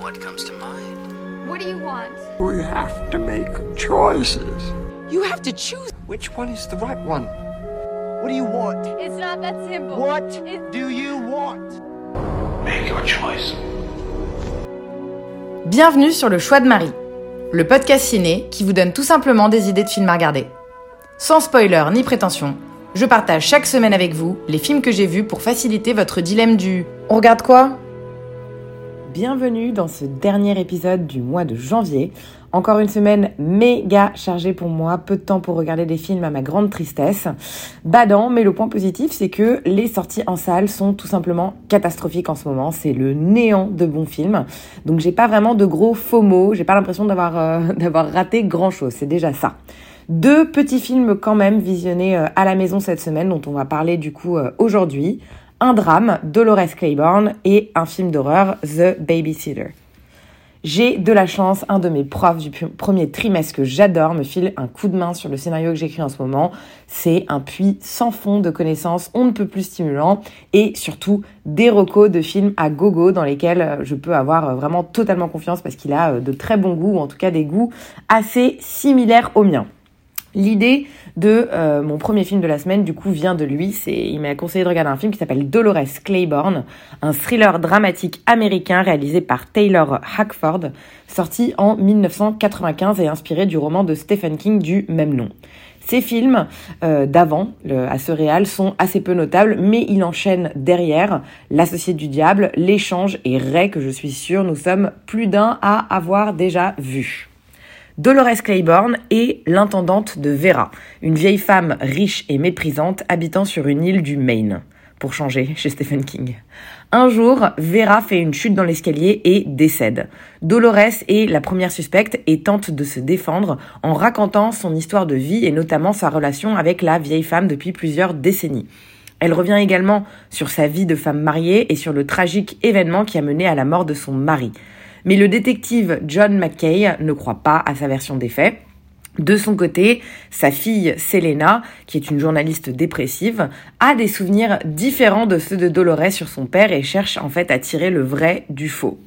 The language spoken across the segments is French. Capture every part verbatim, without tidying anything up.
What comes to mind? What do you want? We have to make choices. You have to choose. Which one is the right one? What do you want? It's not that simple. What it's... do you want? Make your choice. Bienvenue sur Le Choix de Marie, le podcast ciné qui vous donne tout simplement des idées de films à regarder. Sans spoiler ni prétention, je partage chaque semaine avec vous les films que j'ai vus pour faciliter votre dilemme du « On regarde quoi ?» Bienvenue dans ce dernier épisode du mois de janvier. Encore une semaine méga chargée pour moi, peu de temps pour regarder des films à ma grande tristesse. Badant, mais le point positif, c'est que les sorties en salle sont tout simplement catastrophiques en ce moment. C'est le néant de bons films. Donc j'ai pas vraiment de gros FOMO, j'ai pas l'impression d'avoir, euh, d'avoir raté grand chose, c'est déjà ça. Deux petits films quand même visionnés à la maison cette semaine, dont on va parler du coup aujourd'hui. Un drame, Dolores Claiborne, et un film d'horreur, The Babysitter. J'ai de la chance, un de mes profs du premier trimestre que j'adore me file un coup de main sur le scénario que j'écris en ce moment. C'est un puits sans fond de connaissances, on ne peut plus stimulant, et surtout des recos de films à gogo dans lesquels je peux avoir vraiment totalement confiance parce qu'il a de très bons goûts, ou en tout cas des goûts assez similaires aux miens. L'idée de euh, mon premier film de la semaine, du coup, vient de lui. C'est, il m'a conseillé de regarder un film qui s'appelle Dolores Claiborne, un thriller dramatique américain réalisé par Taylor Hackford, sorti en dix-neuf cent quatre-vingt-quinze et inspiré du roman de Stephen King du même nom. Ces films euh, d'avant, le, à ce réal, sont assez peu notables, mais il enchaîne derrière L'Associé du Diable, L'Échange et Ray, que je suis sûre nous sommes plus d'un à avoir déjà vu. Dolores Claiborne est l'intendante de Vera, une vieille femme riche et méprisante habitant sur une île du Maine, pour changer chez Stephen King. Un jour, Vera fait une chute dans l'escalier et décède. Dolores est la première suspecte et tente de se défendre en racontant son histoire de vie et notamment sa relation avec la vieille femme depuis plusieurs décennies. Elle revient également sur sa vie de femme mariée et sur le tragique événement qui a mené à la mort de son mari. Mais le détective John McKay ne croit pas à sa version des faits. De son côté, sa fille Selena, qui est une journaliste dépressive, a des souvenirs différents de ceux de Dolores sur son père et cherche en fait à tirer le vrai du faux.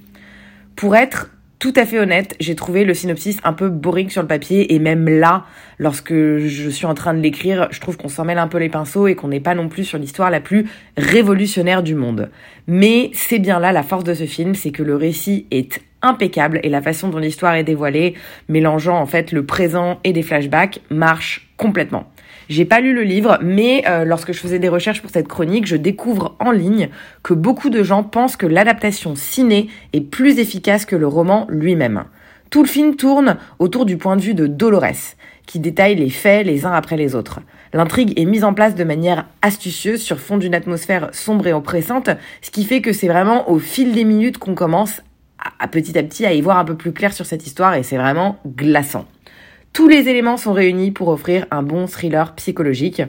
Pour être tout à fait honnête, j'ai trouvé le synopsis un peu boring sur le papier et même là, lorsque je suis en train de l'écrire, je trouve qu'on s'en mêle un peu les pinceaux et qu'on n'est pas non plus sur l'histoire la plus révolutionnaire du monde. Mais c'est bien là la force de ce film, c'est que le récit est impeccable et la façon dont l'histoire est dévoilée, mélangeant en fait le présent et des flashbacks, marche complètement. J'ai pas lu le livre, mais euh, lorsque je faisais des recherches pour cette chronique, je découvre en ligne que beaucoup de gens pensent que l'adaptation ciné est plus efficace que le roman lui-même. Tout le film tourne autour du point de vue de Dolores, qui détaille les faits les uns après les autres. L'intrigue est mise en place de manière astucieuse sur fond d'une atmosphère sombre et oppressante, ce qui fait que c'est vraiment au fil des minutes qu'on commence à, à petit à petit à y voir un peu plus clair sur cette histoire et c'est vraiment glaçant. Tous les éléments sont réunis pour offrir un bon thriller psychologique.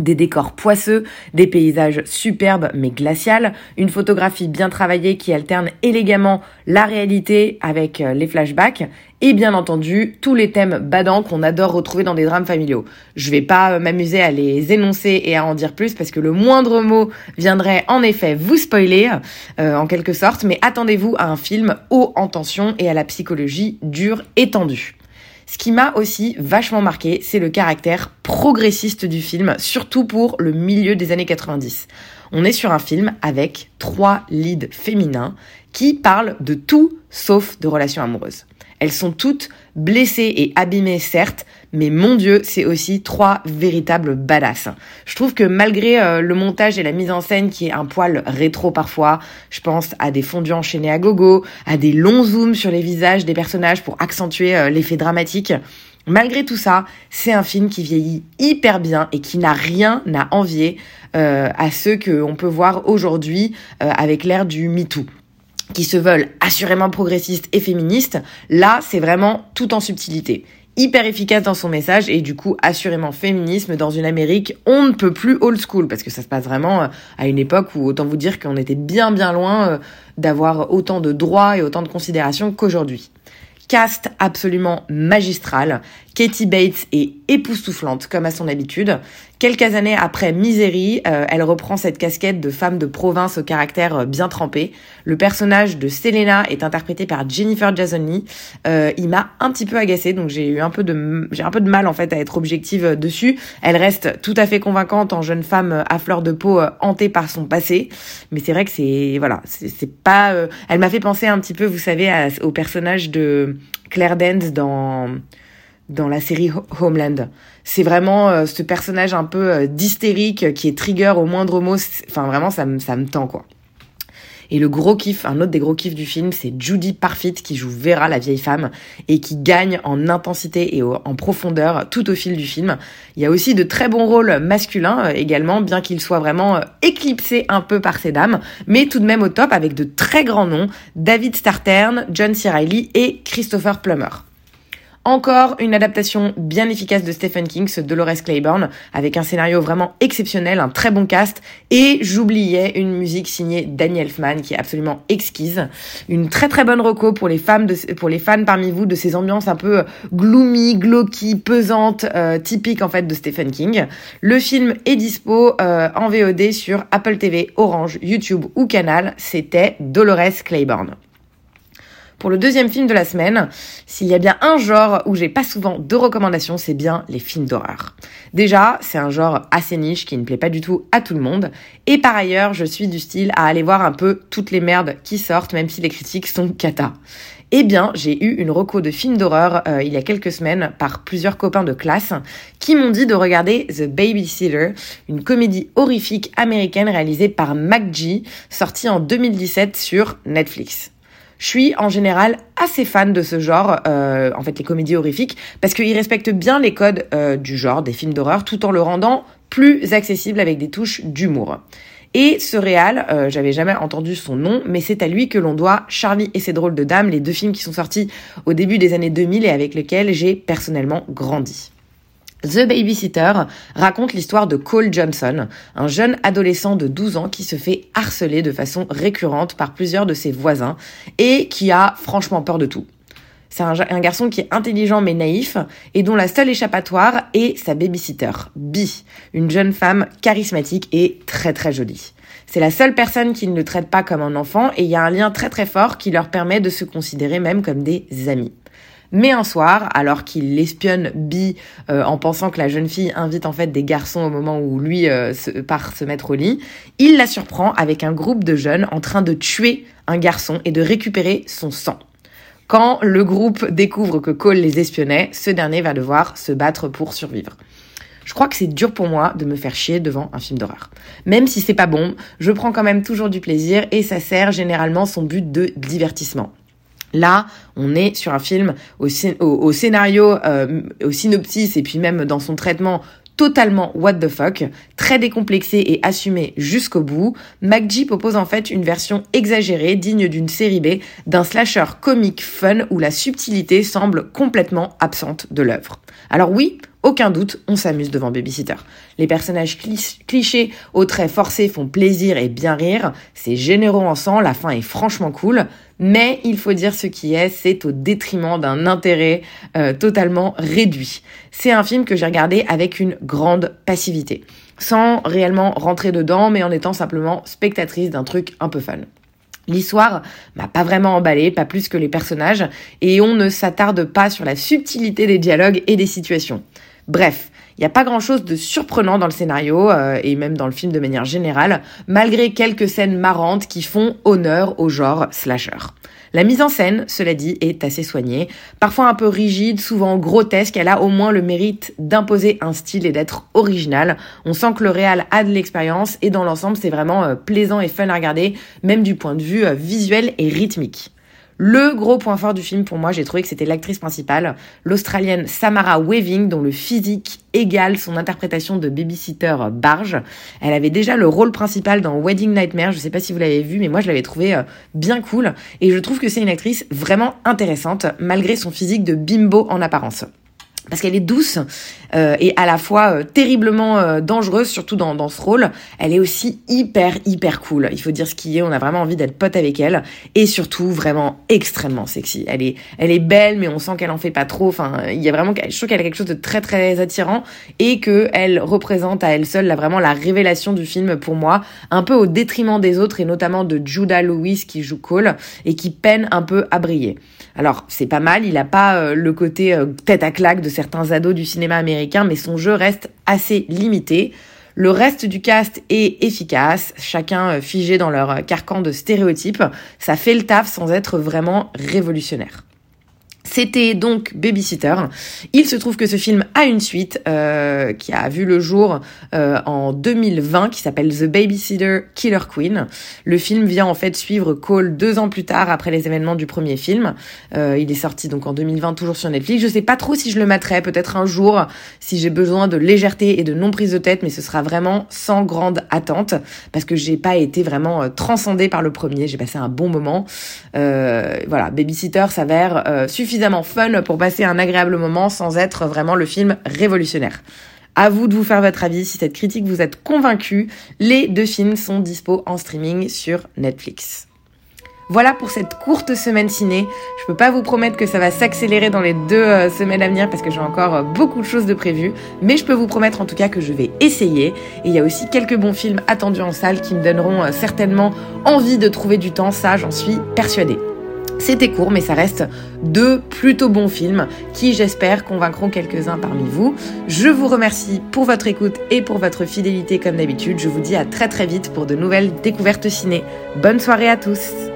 Des décors poisseux, des paysages superbes mais glaciales, une photographie bien travaillée qui alterne élégamment la réalité avec les flashbacks et bien entendu tous les thèmes badants qu'on adore retrouver dans des drames familiaux. Je vais pas m'amuser à les énoncer et à en dire plus parce que le moindre mot viendrait en effet vous spoiler euh, en quelque sorte, mais attendez-vous à un film haut en tension et à la psychologie dure et tendue. Ce qui m'a aussi vachement marqué, c'est le caractère progressiste du film, surtout pour le milieu des années quatre-vingt-dix. On est sur un film avec trois leads féminins qui parlent de tout sauf de relations amoureuses. Elles sont toutes blessées et abîmées, certes, mais mon Dieu, c'est aussi trois véritables badass. Je trouve que malgré euh, le montage et la mise en scène qui est un poil rétro parfois, je pense à des fondus enchaînés à gogo, à des longs zooms sur les visages des personnages pour accentuer euh, l'effet dramatique. Malgré tout ça, c'est un film qui vieillit hyper bien et qui n'a rien à envier euh, à ceux qu'on peut voir aujourd'hui euh, avec l'ère du MeToo, qui se veulent assurément progressistes et féministes. Là, c'est vraiment tout en subtilité. Hyper efficace dans son message et du coup, assurément féminisme dans une Amérique on ne peut plus old school parce que ça se passe vraiment à une époque où autant vous dire qu'on était bien bien loin d'avoir autant de droits et autant de considérations qu'aujourd'hui. Cast absolument magistral, Katie Bates est époustouflante, comme à son habitude. Quelques années après Misery, euh, elle reprend cette casquette de femme de province au caractère euh, bien trempé. Le personnage de Selena est interprété par Jennifer Jason Lee. Euh, il m'a un petit peu agacée, donc j'ai eu un peu de j'ai un peu de mal en fait à être objective euh, dessus. Elle reste tout à fait convaincante en jeune femme euh, à fleur de peau euh, hantée par son passé, mais c'est vrai que c'est voilà, c'est, c'est pas. Euh, elle m'a fait penser un petit peu, vous savez, à, au personnage de Claire Danes dans dans la série Homeland. C'est vraiment euh, ce personnage un peu euh, d'hystérique qui est trigger au moindre mot. Enfin, vraiment, ça me ça me tend, quoi. Et le gros kiff, un autre des gros kiffs du film, c'est Judy Parfitt qui joue Vera, la vieille femme, et qui gagne en intensité et en profondeur tout au fil du film. Il y a aussi de très bons rôles masculins euh, également, bien qu'ils soient vraiment euh, éclipsés un peu par ces dames, mais tout de même au top avec de très grands noms, David Startern, John C. Reilly et Christopher Plummer. Encore une adaptation bien efficace de Stephen King, ce Dolores Claiborne, avec un scénario vraiment exceptionnel, un très bon cast, et j'oubliais une musique signée Danny Elfman qui est absolument exquise. Une très très bonne reco pour les femmes de, pour les fans parmi vous de ces ambiances un peu gloomy, glauques, pesantes, euh, typiques en fait de Stephen King. Le film est dispo euh, en V O D sur Apple T V, Orange, YouTube ou Canal. C'était Dolores Claiborne. Pour le deuxième film de la semaine, s'il y a bien un genre où j'ai pas souvent de recommandations, c'est bien les films d'horreur. Déjà, c'est un genre assez niche qui ne plaît pas du tout à tout le monde. Et par ailleurs, je suis du style à aller voir un peu toutes les merdes qui sortent, même si les critiques sont cata. Eh bien, j'ai eu une reco de film d'horreur euh, il y a quelques semaines par plusieurs copains de classe qui m'ont dit de regarder The Babysitter, une comédie horrifique américaine réalisée par McG, sortie en deux mille dix-sept sur Netflix. Je suis en général assez fan de ce genre, euh, en fait les comédies horrifiques, parce qu'ils respectent bien les codes euh, du genre, des films d'horreur, tout en le rendant plus accessible avec des touches d'humour. Et ce réal, euh, j'avais jamais entendu son nom, mais c'est à lui que l'on doit Charlie et ses drôles de dames, les deux films qui sont sortis au début des années deux mille et avec lesquels j'ai personnellement grandi. The Babysitter raconte l'histoire de Cole Johnson, un jeune adolescent de douze ans qui se fait harceler de façon récurrente par plusieurs de ses voisins et qui a franchement peur de tout. C'est un, un garçon qui est intelligent mais naïf et dont la seule échappatoire est sa babysitter, Bee, une jeune femme charismatique et très très jolie. C'est la seule personne qui ne le traite pas comme un enfant et il y a un lien très très fort qui leur permet de se considérer même comme des amis. Mais un soir, alors qu'il espionne Bee euh, en pensant que la jeune fille invite en fait des garçons au moment où lui euh, se, part se mettre au lit, il la surprend avec un groupe de jeunes en train de tuer un garçon et de récupérer son sang. Quand le groupe découvre que Cole les espionnait, ce dernier va devoir se battre pour survivre. Je crois que c'est dur pour moi de me faire chier devant un film d'horreur. Même si c'est pas bon, je prends quand même toujours du plaisir et ça sert généralement son but de divertissement. Là, on est sur un film au, sc- au, au scénario, euh, au synopsis et puis même dans son traitement totalement what the fuck, très décomplexé et assumé jusqu'au bout. McG propose en fait une version exagérée, digne d'une série B, d'un slasher comique fun où la subtilité semble complètement absente de l'œuvre. Alors oui, aucun doute, on s'amuse devant Babysitter. Les personnages cli- clichés aux traits forcés font plaisir et bien rire. C'est généreux en sang, la fin est franchement cool. Mais il faut dire ce qui est, c'est au détriment d'un intérêt euh, totalement réduit. C'est un film que j'ai regardé avec une grande passivité, sans réellement rentrer dedans, mais en étant simplement spectatrice d'un truc un peu fun. L'histoire m'a pas vraiment emballée, pas plus que les personnages, et on ne s'attarde pas sur la subtilité des dialogues et des situations. Bref, il n'y a pas grand-chose de surprenant dans le scénario euh, et même dans le film de manière générale, malgré quelques scènes marrantes qui font honneur au genre slasher. La mise en scène, cela dit, est assez soignée, parfois un peu rigide, souvent grotesque. Elle a au moins le mérite d'imposer un style et d'être originale. On sent que le réal a de l'expérience et dans l'ensemble, c'est vraiment euh, plaisant et fun à regarder, même du point de vue euh, visuel et rythmique. Le gros point fort du film, pour moi, j'ai trouvé que c'était l'actrice principale, l'Australienne Samara Weaving, dont le physique égale son interprétation de babysitter barge. Elle avait déjà le rôle principal dans Wedding Nightmare, je sais pas si vous l'avez vu, mais moi je l'avais trouvé bien cool. Et je trouve que c'est une actrice vraiment intéressante, malgré son physique de bimbo en apparence. parce qu'elle est douce euh, et à la fois euh, terriblement euh, dangereuse, surtout dans, dans ce rôle. Elle est aussi hyper, hyper cool. Il faut dire ce qui est, on a vraiment envie d'être pote avec elle. Et surtout, vraiment extrêmement sexy. Elle est, elle est belle, mais on sent qu'elle en fait pas trop. Enfin, il y a vraiment, je trouve qu'elle a quelque chose de très, très attirant et qu'elle représente à elle seule là, vraiment la révélation du film pour moi, un peu au détriment des autres et notamment de Judah Lewis qui joue Cole et qui peine un peu à briller. Alors, c'est pas mal, il a pas euh, le côté euh, tête à claque de certains ados du cinéma américain, mais son jeu reste assez limité. Le reste du cast est efficace, chacun figé dans leur carcan de stéréotypes. Ça fait le taf sans être vraiment révolutionnaire. C'était donc Babysitter. Il se trouve que ce film a une suite euh, qui a vu le jour euh, en deux mille vingt, qui s'appelle The Babysitter Killer Queen. Le film vient en fait suivre Cole deux ans plus tard après les événements du premier film. Euh, il est sorti donc en deux mille vingt, toujours sur Netflix. Je sais pas trop si je le materai, peut-être un jour, si j'ai besoin de légèreté et de non-prise de tête, mais ce sera vraiment sans grande attente, parce que j'ai pas été vraiment transcendée par le premier. J'ai passé un bon moment. Euh, voilà, Babysitter s'avère euh, suffisamment fun pour passer un agréable moment sans être vraiment le film révolutionnaire. À vous de vous faire votre avis si cette critique vous êtes convaincu. Les deux films sont dispo en streaming sur Netflix. Voilà pour cette courte semaine ciné. Je peux pas vous promettre que ça va s'accélérer dans les deux euh, semaines à venir parce que j'ai encore euh, beaucoup de choses de prévues, mais je peux vous promettre en tout cas que je vais essayer. Et il y a aussi quelques bons films attendus en salle qui me donneront euh, certainement envie de trouver du temps, ça j'en suis persuadée. C'était court, mais ça reste deux plutôt bons films qui, j'espère, convaincront quelques-uns parmi vous. Je vous remercie pour votre écoute et pour votre fidélité comme d'habitude. Je vous dis à très très vite pour de nouvelles découvertes ciné. Bonne soirée à tous!